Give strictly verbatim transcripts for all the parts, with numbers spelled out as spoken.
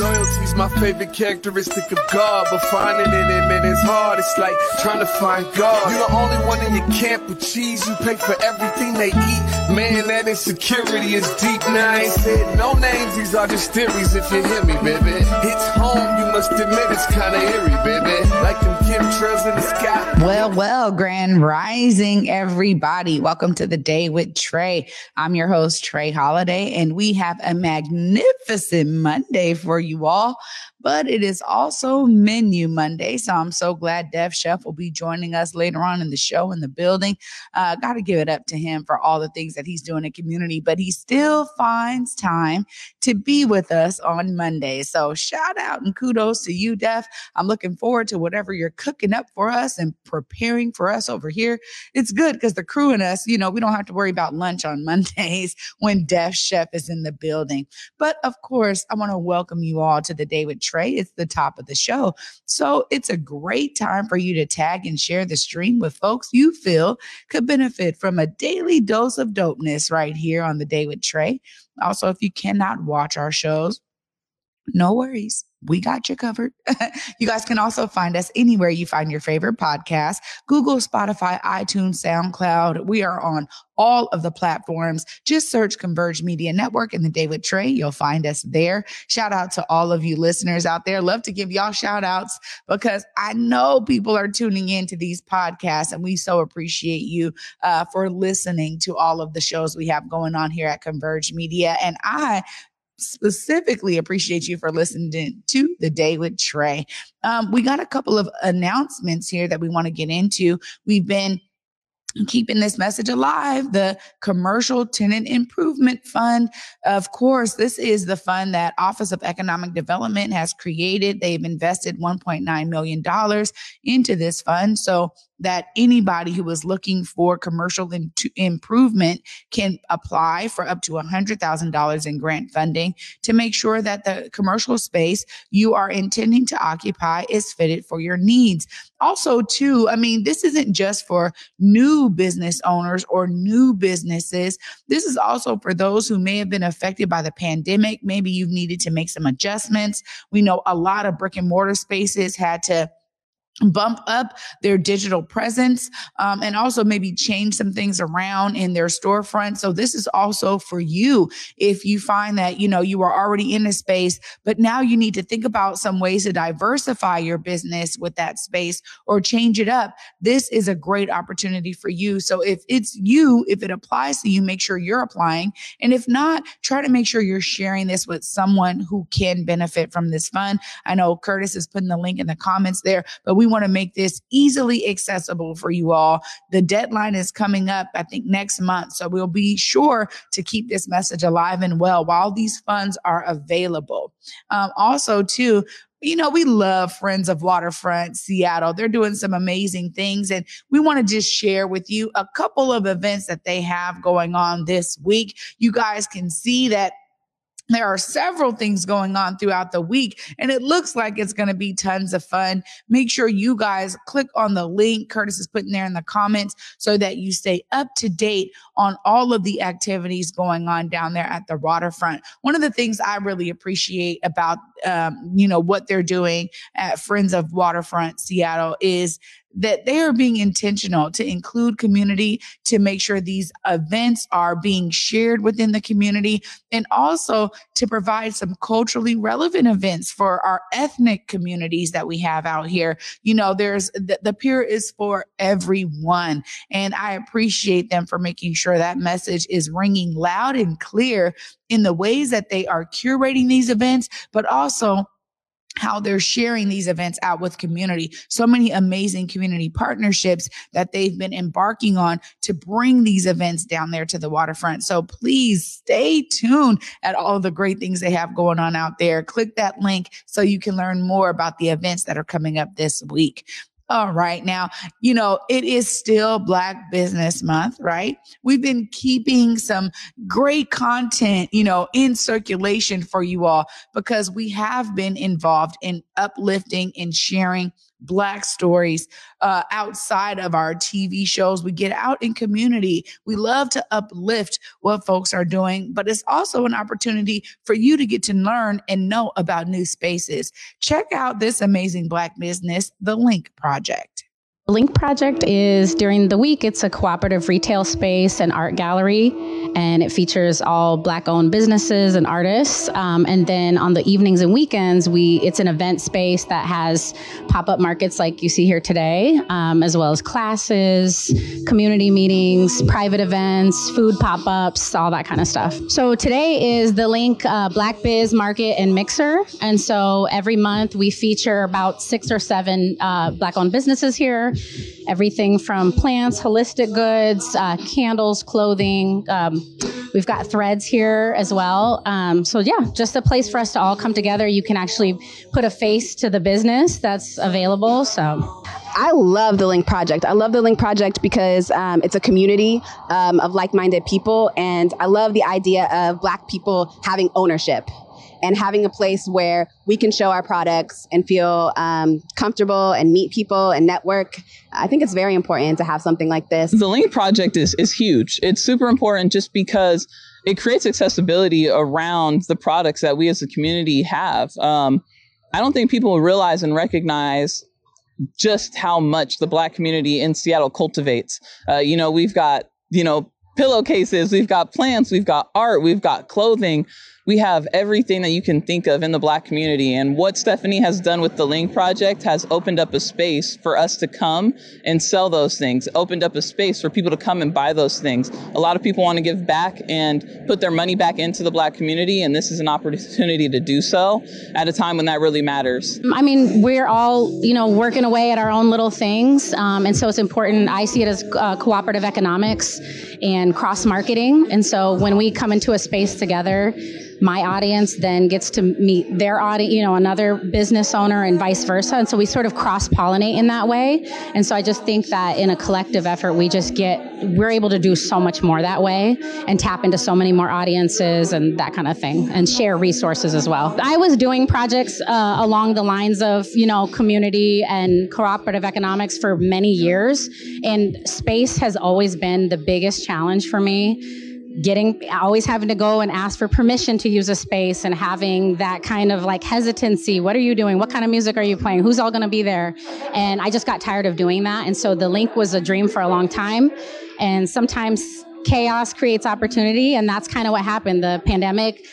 Loyalty's my favorite characteristic of God, but finding it in it is hard. It's like trying to find God. You're the only one in your camp with cheese. You pay for everything they eat. Man, that insecurity is deep. Now I ain't said no names. These are just theories, if you hear me, baby. It's home. You must admit it's kind of eerie, baby. Like them chemtrails in the sky. Well, well, Grand Rising, everybody. Welcome to The Day with Trey. I'm your host, Trey Holiday, and we have a magnificent Monday for you. you all, but it is also Menu Monday. So I'm so glad Def Chef will be joining us later on in the show in the building. Uh, got to give it up to him for all the things that he's doing in community, but he still finds time to be with us on Monday. So shout out and kudos to you, Def. I'm looking forward to whatever you're cooking up for us and preparing for us over here. It's good because the crew and us, you know, we don't have to worry about lunch on Mondays when Def Chef is in the building. But of course, I want to welcome you all to The Day with Trey. It's the top of the show. So it's a great time for you to tag and share the stream with folks you feel could benefit from a daily dose of dopeness right here on The Day with Trey. Also, if you cannot watch our shows, no worries. We got you covered. You guys can also find us anywhere you find your favorite podcast: Google, Spotify, iTunes, SoundCloud. We are on all of the platforms. Just search Converge Media Network and The Day with Trey. You'll find us there. Shout out to all of you listeners out there. Love to give y'all shout outs because I know people are tuning into these podcasts, and we so appreciate you uh, for listening to all of the shows we have going on here at Converge Media. And I specifically appreciate you for listening to The Day with Trey. Um, we got a couple of announcements here that we want to get into. We've been keeping this message alive. The Commercial Tenant Improvement Fund. Of course, this is the fund that Office of Economic Development has created. They've invested one point nine million dollars into this fund so that anybody who is looking for commercial in- improvement can apply for up to one hundred thousand dollars in grant funding to make sure that the commercial space you are intending to occupy is fitted for your needs. Also, too, I mean, this isn't just for new business owners or new businesses. This is also for those who may have been affected by the pandemic. Maybe you've needed to make some adjustments. We know a lot of brick and mortar spaces had to bump up their digital presence um, and also maybe change some things around in their storefront. So this is also for you. If you find that, you know, you are already in a space, but now you need to think about some ways to diversify your business with that space or change it up. This is a great opportunity for you. So if it's you, if it applies to you, make sure you're applying. And if not, try to make sure you're sharing this with someone who can benefit from this fund. I know Curtis is putting the link in the comments there, but we We want to make this easily accessible for you all. The deadline is coming up, I think, next month. So we'll be sure to keep this message alive and well while these funds are available. Um, also, too, you know, we love Friends of Waterfront Seattle. They're doing some amazing things, and we want to just share with you a couple of events that they have going on this week. You guys can see that there are several things going on throughout the week, and it looks like it's going to be tons of fun. Make sure you guys click on the link Curtis is putting there in the comments so that you stay up to date on all of the activities going on down there at the waterfront. One of the things I really appreciate about, um, you know, what they're doing at Friends of Waterfront Seattle is that they are being intentional to include community, to make sure these events are being shared within the community, and also to provide some culturally relevant events for our ethnic communities that we have out here. You know, there's the, the pier is for everyone, and I appreciate them for making sure that message is ringing loud and clear in the ways that they are curating these events, but also how they're sharing these events out with community. So many amazing community partnerships that they've been embarking on to bring these events down there to the waterfront. So please stay tuned at all the great things they have going on out there. Click that link so you can learn more about the events that are coming up this week. All right. Now, you know, it is still Black Business Month, right? We've been keeping some great content, you know, in circulation for you all because we have been involved in uplifting and sharing Black stories uh, outside of our T V shows. We get out in community. We love to uplift what folks are doing, but it's also an opportunity for you to get to learn and know about new spaces. Check out this amazing Black business, The Link Project. The Link Project is during the week. It's a cooperative retail space and art gallery, and it features all Black-owned businesses and artists. Um, and then on the evenings and weekends, we it's an event space that has pop-up markets like you see here today, um, as well as classes, community meetings, private events, food pop-ups, all that kind of stuff. So today is the Link uh, Black Biz Market and Mixer, and so every month we feature about six or seven uh, Black-owned businesses here. Everything from plants, holistic goods, uh, candles, clothing. Um, we've got threads here as well. Um, so yeah, just a place for us to all come together. You can actually put a face to the business that's available. So I love the Link Project. I love the Link Project because um, it's a community um, of like-minded people. And I love the idea of Black people having ownership and having a place where we can show our products and feel um, comfortable and meet people and network. I think it's very important to have something like this. The Link Project is, is huge. It's super important just because it creates accessibility around the products that we as a community have. Um, I don't think people realize and recognize just how much the Black community in Seattle cultivates. Uh, you know, we've got, you know, pillowcases, we've got plants, we've got art, we've got clothing. We have everything that you can think of in the Black community. And what Stephanie has done with the Link Project has opened up a space for us to come and sell those things, opened up a space for people to come and buy those things. A lot of people want to give back and put their money back into the Black community, and this is an opportunity to do so at a time when that really matters. I mean, we're all, you know, working away at our own little things, um, and so it's important. I see it as uh, cooperative economics and cross-marketing, and so when we come into a space together, my audience then gets to meet their audience, you know, another business owner and vice versa. And so we sort of cross-pollinate in that way. And so I just think that in a collective effort, we just get, we're able to do so much more that way and tap into so many more audiences and that kind of thing, and share resources as well. I was doing projects uh, along the lines of, you know, community and cooperative economics for many years. And space has always been the biggest challenge for me. Getting, always having to go and ask for permission to use a space and having that kind of like hesitancy. What are you doing? What kind of music are you playing? Who's all going to be there? And I just got tired of doing that. And so the Link was a dream for a long time. And sometimes chaos creates opportunity. And that's kind of what happened. The pandemic,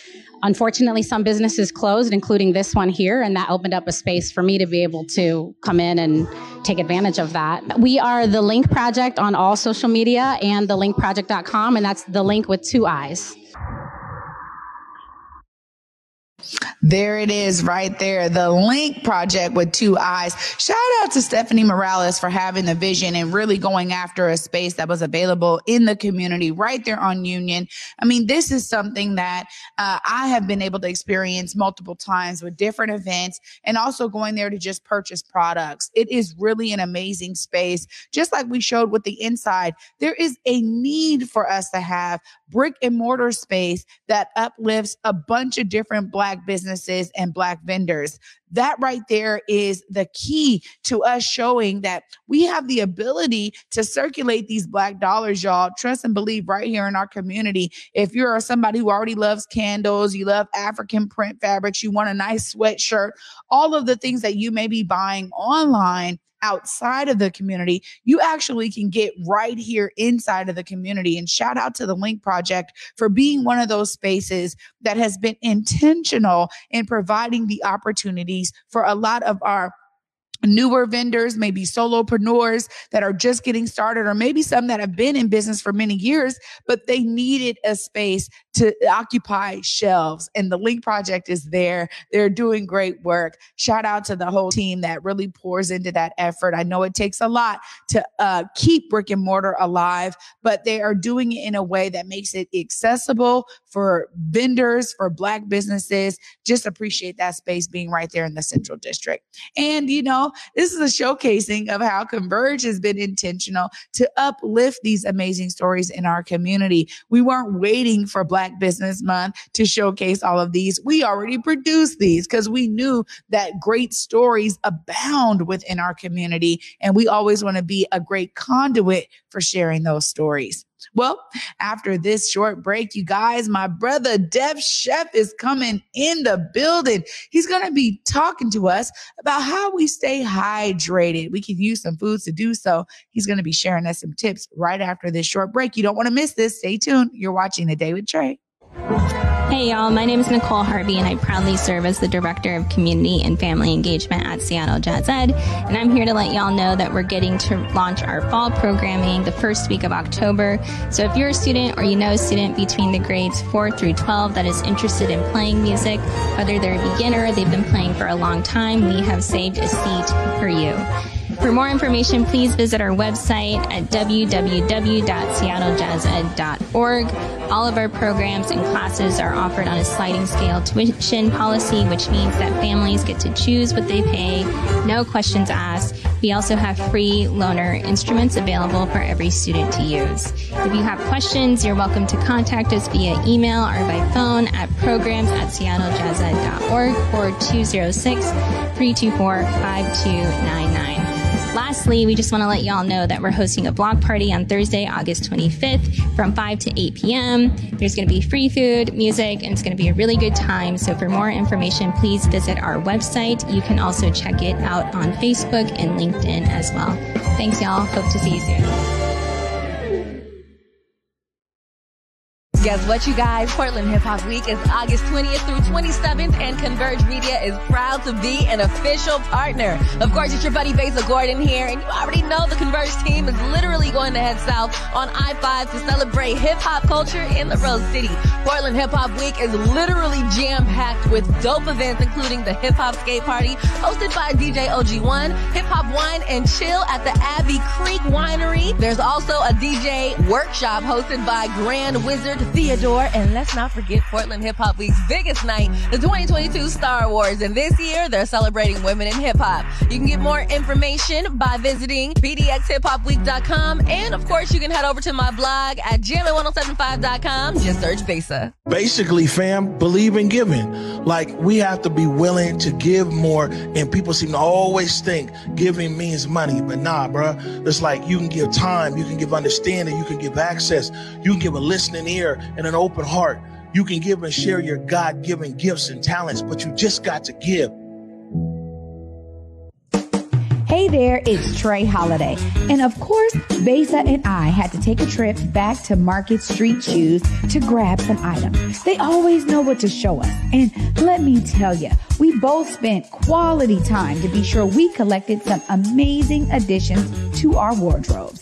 unfortunately, some businesses closed, including this one here. And that opened up a space for me to be able to come in and take advantage of that. We are The Link Project on all social media and the link project dot com, and that's The Link with two I's. There it is right there. The Link Project with two I's. Shout out to Stephanie Morales for having the vision and really going after a space that was available in the community right there on Union. I mean, this is something that uh, I have been able to experience multiple times with different events and also going there to just purchase products. It is really an amazing space. Just like we showed with the inside, there is a need for us to have brick and mortar space that uplifts a bunch of different Black businesses and Black vendors. That right there is the key to us showing that we have the ability to circulate these Black dollars, y'all. Trust and believe right here in our community. If you're somebody who already loves candles, you love African print fabrics, you want a nice sweatshirt, all of the things that you may be buying online outside of the community, you actually can get right here inside of the community. And shout out to the Link Project for being one of those spaces that has been intentional in providing the opportunities for a lot of our newer vendors, maybe solopreneurs that are just getting started, or maybe some that have been in business for many years, but they needed a space to occupy shelves. And the Link Project is there. They're doing great work. Shout out to the whole team that really pours into that effort. I know it takes a lot to uh, keep brick and mortar alive, but they are doing it in a way that makes it accessible for vendors, for Black businesses. Just appreciate that space being right there in the Central District. And, you know, this is a showcasing of how Converge has been intentional to uplift these amazing stories in our community. We weren't waiting for Black Business Month to showcase all of these. We already produced these because we knew that great stories abound within our community, and we always want to be a great conduit for sharing those stories. Well, after this short break, you guys, my brother Def Chef is coming in the building. He's going to be talking to us about how we stay hydrated. We can use some foods to do so. He's going to be sharing us some tips right after this short break. You don't want to miss this. Stay tuned. You're watching The Day with Trey. Hey, y'all. My name is Nicole Harvey, and I proudly serve as the Director of Community and Family Engagement at Seattle Jazz Ed. And I'm here to let y'all know that we're getting to launch our fall programming the first week of October. So if you're a student or you know a student between the grades four through twelve that is interested in playing music, whether they're a beginner or they've been playing for a long time, we have saved a seat for you. For more information, please visit our website at w w w dot seattle jazz ed dot org. All of our programs and classes are offered on a sliding scale tuition policy, which means that families get to choose what they pay, no questions asked. We also have free loaner instruments available for every student to use. If you have questions, you're welcome to contact us via email or by phone at programs at seattle jazz ed dot org or two zero six, three two four, five two nine nine. Lastly, we just want to let y'all know that we're hosting a blog party on Thursday, August twenty-fifth from five to eight p m There's going to be free food, music, and it's going to be a really good time. So for more information, please visit our website. You can also check it out on Facebook and LinkedIn as well. Thanks, y'all. Hope to see you soon. Guess what, you guys? Portland Hip Hop Week is August twentieth through twenty-seventh, and Converge Media is proud to be an official partner. Of course, it's your buddy Basil Gordon here, and you already know the Converge team is literally going to head south on I five to celebrate hip-hop culture in the Rose City. Portland Hip Hop Week is literally jam-packed with dope events, including the Hip Hop Skate Party, hosted by D J O G one, Hip Hop Wine and Chill at the Abbey Creek Winery. There's also a D J workshop hosted by Grand Wizard Theodore, and let's not forget Portland Hip Hop Week's biggest night, the twenty twenty-two Star Awards, and this year they're celebrating women in hip hop. You can get more information by visiting b d x hip hop week dot com, and of course you can head over to my blog at jam at ten seventy-five dot com. Just search BASA. Basically, fam, believe in giving. Like, we have to be willing to give more, and people seem to always think giving means money, but nah, bruh. It's like you can give time, you can give understanding, you can give access, you can give a listening ear and an open heart. You can give and share your God-given gifts and talents, but you just got to give. Hey there, it's Trey Holiday. And of course, Besa and I had to take a trip back to Market Street Shoes to grab some items. They always know what to show us. And let me tell you, we both spent quality time to be sure we collected some amazing additions to our wardrobes.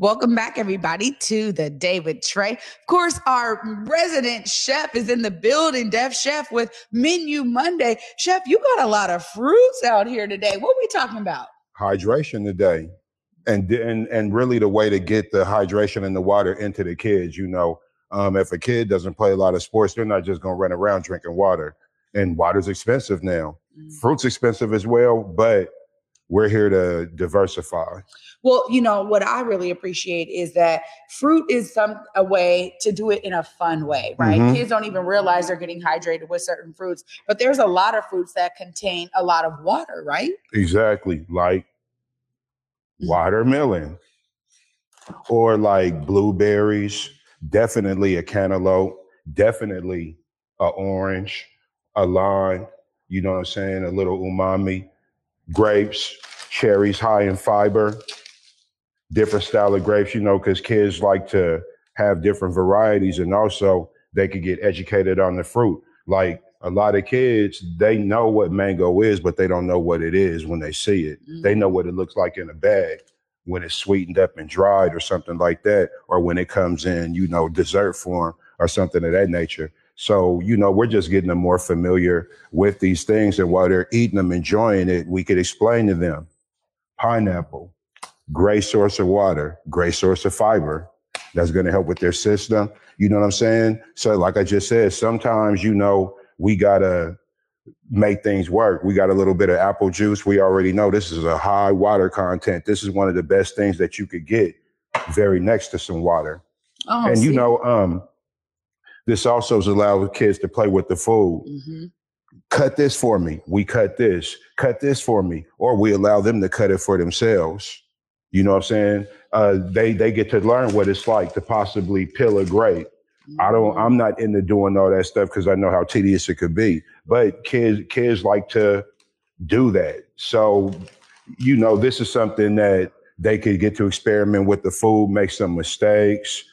Welcome back, everybody, to The Day with Trey. Of course, our resident chef is in the building, Def Chef, with Menu Monday. Chef, you got a lot of fruits out here today. What are we talking about? Hydration today. And, and, and really the way to get the hydration and the water into the kids, you know. Um, if a kid doesn't play a lot of sports, they're not just going to run around drinking water. And water's expensive now. Mm-hmm. Fruit's expensive as well, but we're here to diversify. Well, you know, what I really appreciate is that fruit is some a way to do it in a fun way, right? Mm-hmm. Kids don't even realize they're getting hydrated with certain fruits, but there's a lot of fruits that contain a lot of water, right? Exactly. Like watermelon or like blueberries, definitely a cantaloupe, definitely an orange, a lime, you know what I'm saying? A little umami, grapes, cherries high in fiber. Different style of grapes, you know, because kids like to have different varieties, and also they could get educated on the fruit. Like a lot of kids, they know what mango is, but they don't know what it is when they see it. Mm-hmm. They know what it looks like in a bag when it's sweetened up and dried or something like that, or when it comes in, you know, dessert form or something of that nature. So, you know, we're just getting them more familiar with these things. And while they're eating them, enjoying it, we could explain to them pineapple, great source of water, great source of fiber. That's going to help with their system. You know what I'm saying? So like I just said, sometimes, you know, we got to make things work. We got a little bit of apple juice. We already know this is a high water content. This is one of the best things that you could get very next to some water. Oh, and, see. you know, um, this also allows kids to play with the food. Mm-hmm. Cut this for me. We cut this. Cut this for me. Or we allow them to cut it for themselves. You know what I'm saying? Uh, they they get to learn what it's like to possibly peel a grape. Mm-hmm. I don't. I'm not into doing all that stuff because I know how tedious it could be. But kids kids like to do that. So, you know, this is something that they could get to experiment with the food, make some mistakes,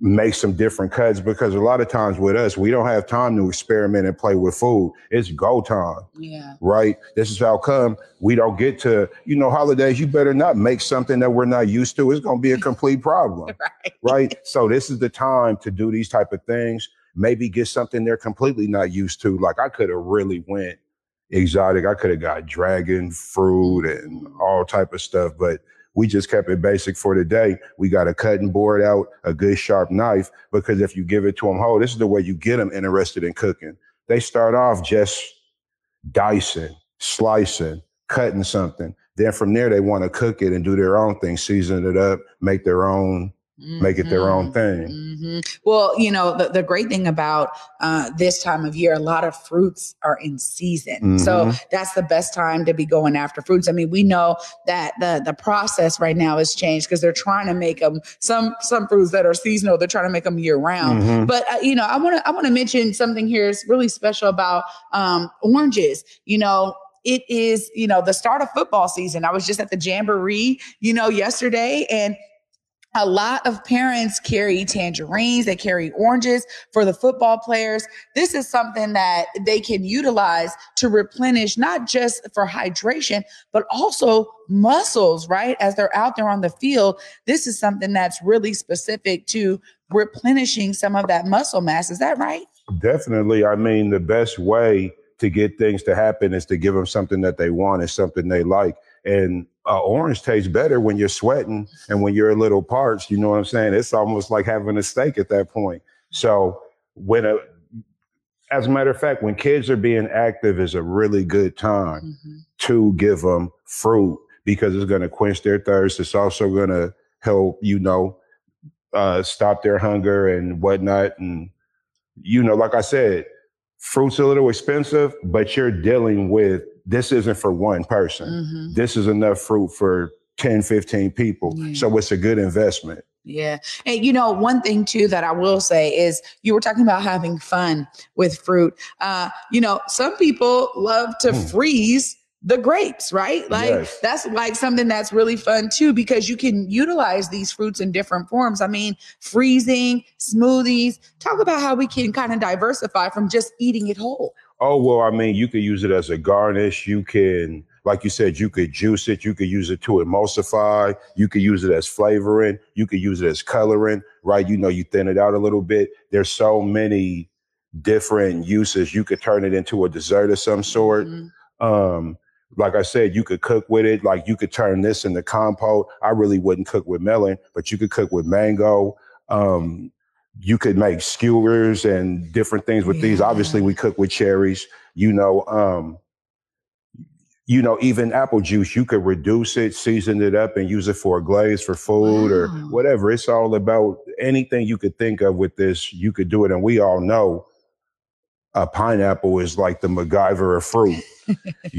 make some different cuts, because a lot of times with us, we don't have time to experiment and play with food. It's go time. Yeah. Right. This is how come we don't get to, you know, holidays, you better not make something that we're not used to. It's going to be a complete problem. Right. Right. So this is the time to do these type of things. Maybe get something they're completely not used to. Like I could have really went exotic. I could have got dragon fruit and all type of stuff, but we just kept it basic for the day. We got a cutting board out, a good sharp knife, because if you give it to them whole, this is the way you get them interested in cooking. They start off just dicing, slicing, cutting something. Then from there, they want to cook it and do their own thing, season it up, make their own, mm-hmm. make it their own thing. Mm-hmm. Well, you know, the, the great thing about uh, this time of year, a lot of fruits are in season. Mm-hmm. So that's the best time to be going after fruits. I mean, we know that the the process right now has changed because they're trying to make them some some fruits that are seasonal. They're trying to make them year round. Mm-hmm. But, uh, you know, I want to I want to mention something here is really special about um, oranges, you know. It is, you know, the start of football season. I was just at the Jamboree, you know, yesterday, and a lot of parents carry tangerines, they carry oranges for the football players. This is something that they can utilize to replenish, not just for hydration, but also muscles, right? As they're out there on the field, this is something that's really specific to replenishing some of that muscle mass. Is that right? Definitely. I mean, the best way to get things to happen is to give them something that they want and something they like. And uh, orange tastes better when you're sweating and when you're a little parched, you know what I'm saying? It's almost like having a steak at that point. So when, a, as a matter of fact, when kids are being active is a really good time mm-hmm. to give them fruit, because it's going to quench their thirst. It's also going to help, you know, uh, stop their hunger and whatnot. And, you know, like I said, fruit's a little expensive, but you're dealing with, this isn't for one person. Mm-hmm. This is enough fruit for ten, fifteen people. Yeah. So it's a good investment. Yeah. And, you know, one thing, too, that I will say is you were talking about having fun with fruit. Uh, you know, some people love to mm. freeze the grapes, right? Like yes. that's like something that's really fun too, because you can utilize these fruits in different forms. I mean, freezing, smoothies, talk about how we can kind of diversify from just eating it whole. Oh, well, I mean, you could use it as a garnish. You can, like you said, you could juice it. You could use it to emulsify. You could use it as flavoring. You could use it as coloring, right? You know, you thin it out a little bit. There's so many different uses. You could turn it into a dessert of some sort. Mm-hmm. Um, Like I said, you could cook with it. Like you could turn this into compote. I really wouldn't cook with melon, but you could cook with mango. Um, you could make skewers and different things with yeah. these. Obviously, we cook with cherries. You know, um, you know, even apple juice, you could reduce it, season it up, and use it for a glaze for food wow. or whatever. It's all about anything you could think of with this. You could do it, and we all know a pineapple is like the MacGyver of fruit.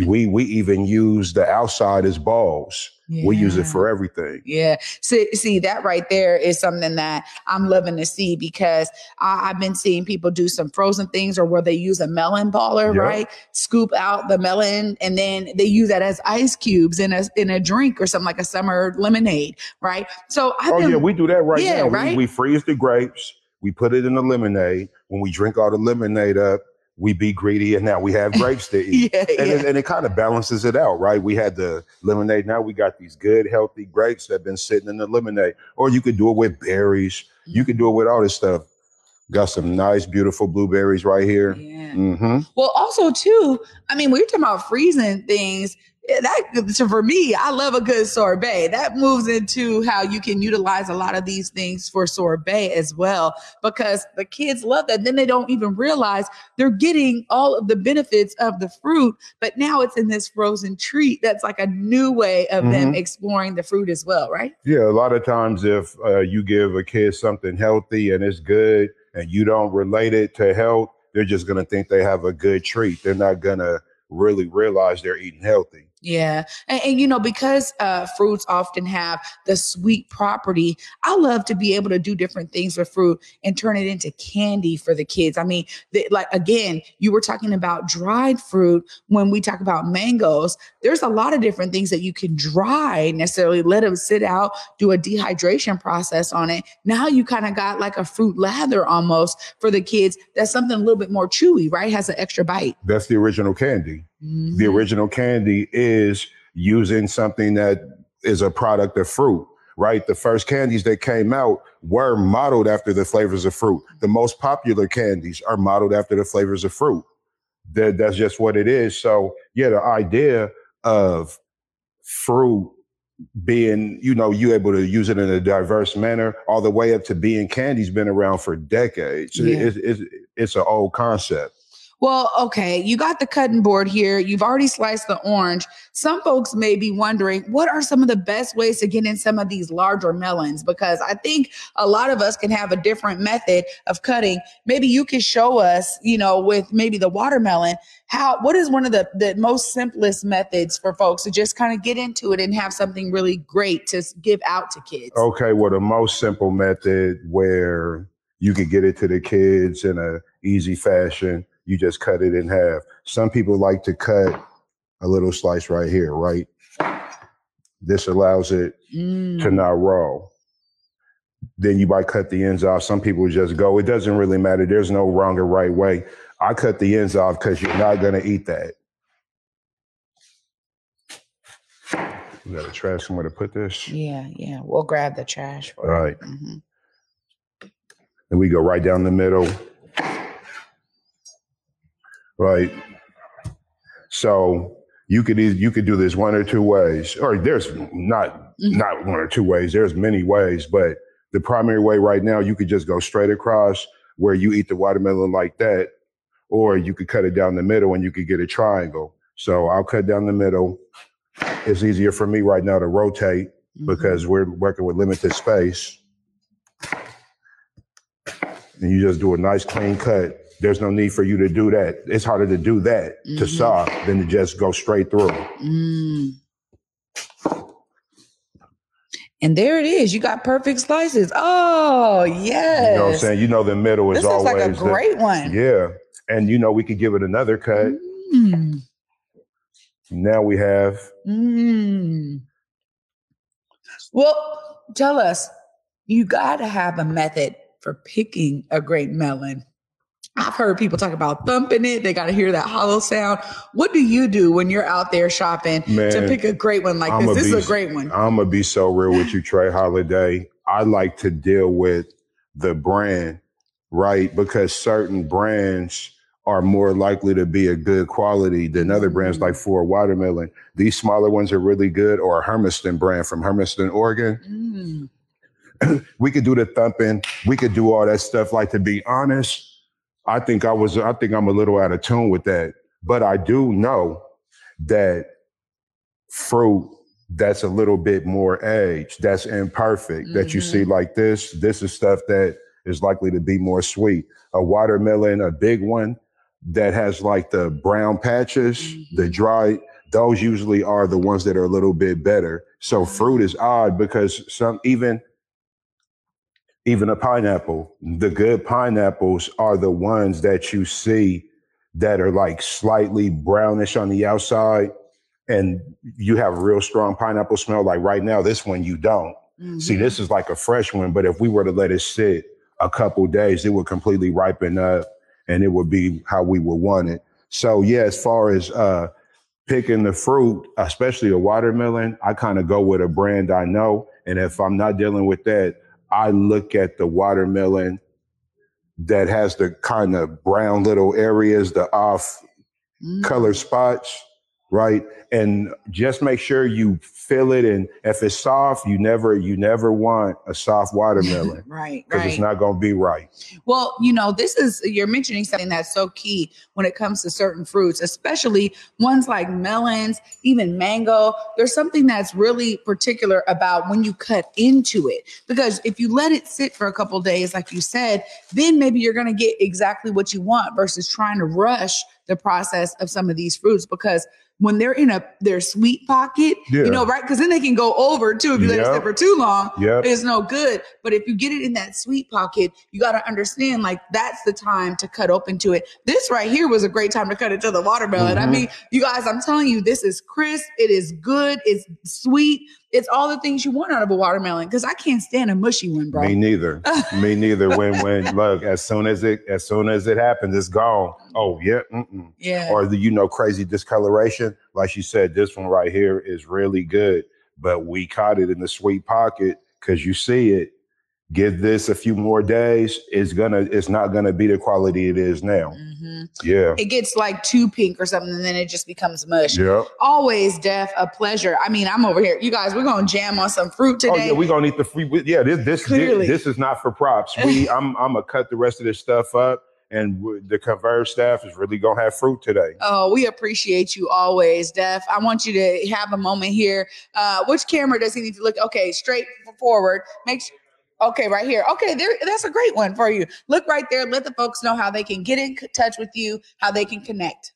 we we even use the outside as balls. Yeah. We use it for everything. Yeah. See, see, that right there is something that I'm loving to see, because I, I've been seeing people do some frozen things, or where they use a melon baller, yep. right? Scoop out the melon, and then they use that as ice cubes in a in a drink or something, like a summer lemonade, right? So I oh been, yeah, we do that right yeah, now. Right? We, we freeze the grapes. We put it in the lemonade. When we drink all the lemonade up, we be greedy, and now we have grapes to eat. yeah, and, yeah. It, and it kind of balances it out, right? We had the lemonade. Now we got these good, healthy grapes that have been sitting in the lemonade. Or you could do it with berries. You could do it with all this stuff. Got some nice, beautiful blueberries right here. Yeah. Mm-hmm. Well, also, too, I mean, when you're talking about freezing things, that for me, I love a good sorbet. That moves into how you can utilize a lot of these things for sorbet as well, because the kids love that. Then they don't even realize they're getting all of the benefits of the fruit, but now it's in this frozen treat. That's like a new way of mm-hmm. them exploring the fruit as well, right? Yeah, a lot of times if uh, you give a kid something healthy and it's good, and you don't relate it to health, they're just going to think they have a good treat. They're not going to really realize they're eating healthy. Yeah. And, and you know, because uh, fruits often have the sweet property, I love to be able to do different things with fruit and turn it into candy for the kids. I mean, the, like, again, you were talking about dried fruit. When we talk about mangoes, there's a lot of different things that you can dry, necessarily let them sit out, do a dehydration process on it. Now you kind of got like a fruit lather almost for the kids. That's something a little bit more chewy, right? Has an extra bite. That's the original candy. Mm-hmm. The original candy is using something that is a product of fruit, right? The first candies that came out were modeled after the flavors of fruit. The most popular candies are modeled after the flavors of fruit. That, that's just what it is. So, yeah, the idea of fruit being, you know, you able to use it in a diverse manner all the way up to being candy's been around for decades. Yeah. It, it, it, it's an old concept. Well, okay, you got the cutting board here. You've already sliced the orange. Some folks may be wondering, what are some of the best ways to get in some of these larger melons? Because I think a lot of us can have a different method of cutting. Maybe you can show us, you know, with maybe the watermelon, how, what is one of the, the most simplest methods for folks to just kind of get into it and have something really great to give out to kids? Okay, well, the most simple method where you can get it to the kids in a easy fashion, you just cut it in half. Some people like to cut a little slice right here, right? This allows it mm. to not roll. Then you might cut the ends off. Some people just go, it doesn't really matter. There's no wrong or right way. I cut the ends off because you're not going to eat that. We got a trash somewhere to put this? Yeah, yeah. We'll grab the trash. For All right. It. Mm-hmm. And we go right down the middle. Right. So you could either, you could do this one or two ways, or there's not not one or two ways. There's many ways, but the primary way right now, you could just go straight across where you eat the watermelon like that, or you could cut it down the middle and you could get a triangle. So I'll cut down the middle. It's easier for me right now to rotate because we're working with limited space. And you just do a nice clean cut. There's no need for you to do that. It's harder to do that mm-hmm. to saw than to just go straight through. Mm. And there it is. You got perfect slices. Oh, yes. You know what I'm saying? You know the middle is always. This is like a great the, one. Yeah. And, you know, we could give it another cut. Mm. Now we have. Mm. Well, tell us, you got to have a method for picking a great melon. I've heard people talk about thumping it. They got to hear that hollow sound. What do you do when you're out there shopping Man, to pick a great one like I'm this? This be, is a great one. I'm going to be so real with you, Trey Holiday. I like to deal with the brand, right? Because certain brands are more likely to be a good quality than other brands mm-hmm. like Ford Watermelon. These smaller ones are really good, or a Hermiston brand from Hermiston, Oregon. Mm. We could do the thumping. We could do all that stuff. Like, to be honest, I think I was, I think I'm a little out of tune with that, but I do know that fruit that's a little bit more aged, that's imperfect, mm-hmm. that you see like this, this is stuff that is likely to be more sweet. A watermelon, a big one that has like the brown patches, mm-hmm. the dried, those usually are the ones that are a little bit better. So fruit is odd because some, even Even a pineapple, the good pineapples are the ones that you see that are like slightly brownish on the outside, and you have a real strong pineapple smell. Like right now, this one you don't. Mm-hmm. See, this is like a fresh one, but if we were to let it sit a couple days, it would completely ripen up and it would be how we would want it. So yeah, as far as uh, picking the fruit, especially a watermelon, I kind of go with a brand I know. And if I'm not dealing with that, I look at the watermelon that has the kind of brown little areas, the off mm. color spots, right? And just make sure you fill it. And if it's soft, you never, you never want a soft watermelon, right? Because right. it's not going to be right. Well, you know, this is, you're mentioning something that's so key when it comes to certain fruits, especially ones like melons, even mango. There's something that's really particular about when you cut into it, because if you let it sit for a couple of days, like you said, then maybe you're going to get exactly what you want versus trying to rush the process of some of these fruits, because when they're in a their sweet pocket, yeah. you know, right? Because then they can go over too if you yep. let it sit for too long. Yep. It's no good. But if you get it in that sweet pocket, you got to understand, like, that's the time to cut open to it. This right here was a great time to cut it to the watermelon. Mm-hmm. I mean, you guys, I'm telling you, this is crisp. It is good. It's sweet. It's all the things you want out of a watermelon, because I can't stand a mushy one, bro. Me neither. Me neither. When when look, as soon as it as soon as it happens, it's gone. Oh yeah, mm-mm. yeah. Or the you know crazy discoloration, like you said, this one right here is really good, but we caught it in the sweet pocket because you see it. Give this a few more days. It's gonna. It's not gonna be the quality it is now. Mm-hmm. Yeah, it gets like too pink or something, and then it just becomes mush. Yeah. Always, Def, a pleasure. I mean, I'm over here. You guys, we're gonna jam on some fruit today. Oh yeah, we're gonna eat the fruit. Yeah, this this, this this is not for props. We, I'm I'm gonna cut the rest of this stuff up. And the Converge staff is really going to have fruit today. Oh, we appreciate you always, Def. I want you to have a moment here. Uh, which camera does he need to look? Okay, straight forward. Make sure. Okay, right here. Okay, there, that's a great one for you. Look right there. Let the folks know how they can get in touch with you, how they can connect.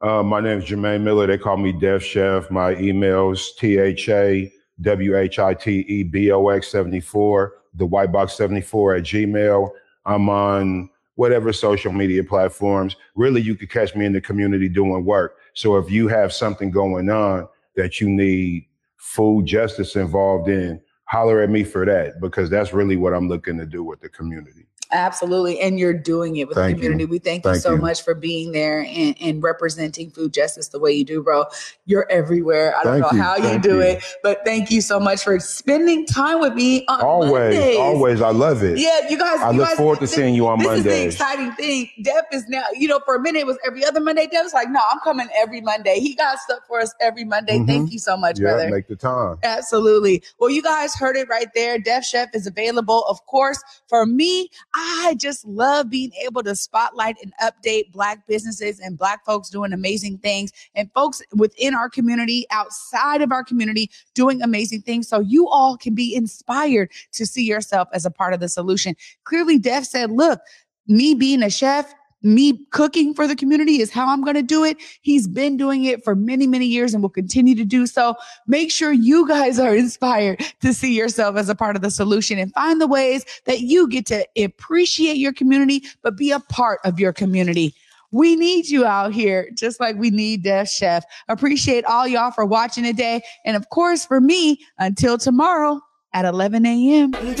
Uh, my name is Jermaine Miller. They call me Def Chef. My email is T H A W H I T E B O X seventy-four, the white box seventy-four at Gmail. I'm on whatever social media platforms. Really, you could catch me in the community doing work. So if you have something going on that you need food justice involved in, holler at me for that, because that's really what I'm looking to do with the community. Absolutely. And you're doing it with thank the community. You. We thank, thank you so you. much for being there and, and representing food justice the way you do, bro. You're everywhere. I don't thank know you. how thank you do you. it, but thank you so much for spending time with me on Always, Mondays. always. I love it. Yeah, you guys. I you look guys, forward to this, seeing you on this Mondays. This is the exciting thing. Def is now, you know, for a minute it was every other Monday. Def was like, no, I'm coming every Monday. He got stuff for us every Monday. Mm-hmm. Thank you so much, yeah, brother. Make the time. Absolutely. Well, you guys heard it right there. Def Chef is available, of course. For me, I I just love being able to spotlight and update Black businesses and Black folks doing amazing things, and folks within our community, outside of our community, doing amazing things, so you all can be inspired to see yourself as a part of the solution. Clearly, Def said, look, me being a chef, me cooking for the community is how I'm going to do it. He's been doing it for many, many years and will continue to do so. Make sure you guys are inspired to see yourself as a part of the solution and find the ways that you get to appreciate your community, but be a part of your community. We need you out here, just like we need Def Chef. Appreciate all y'all for watching today. And of course, for me, until tomorrow at eleven a.m. Converge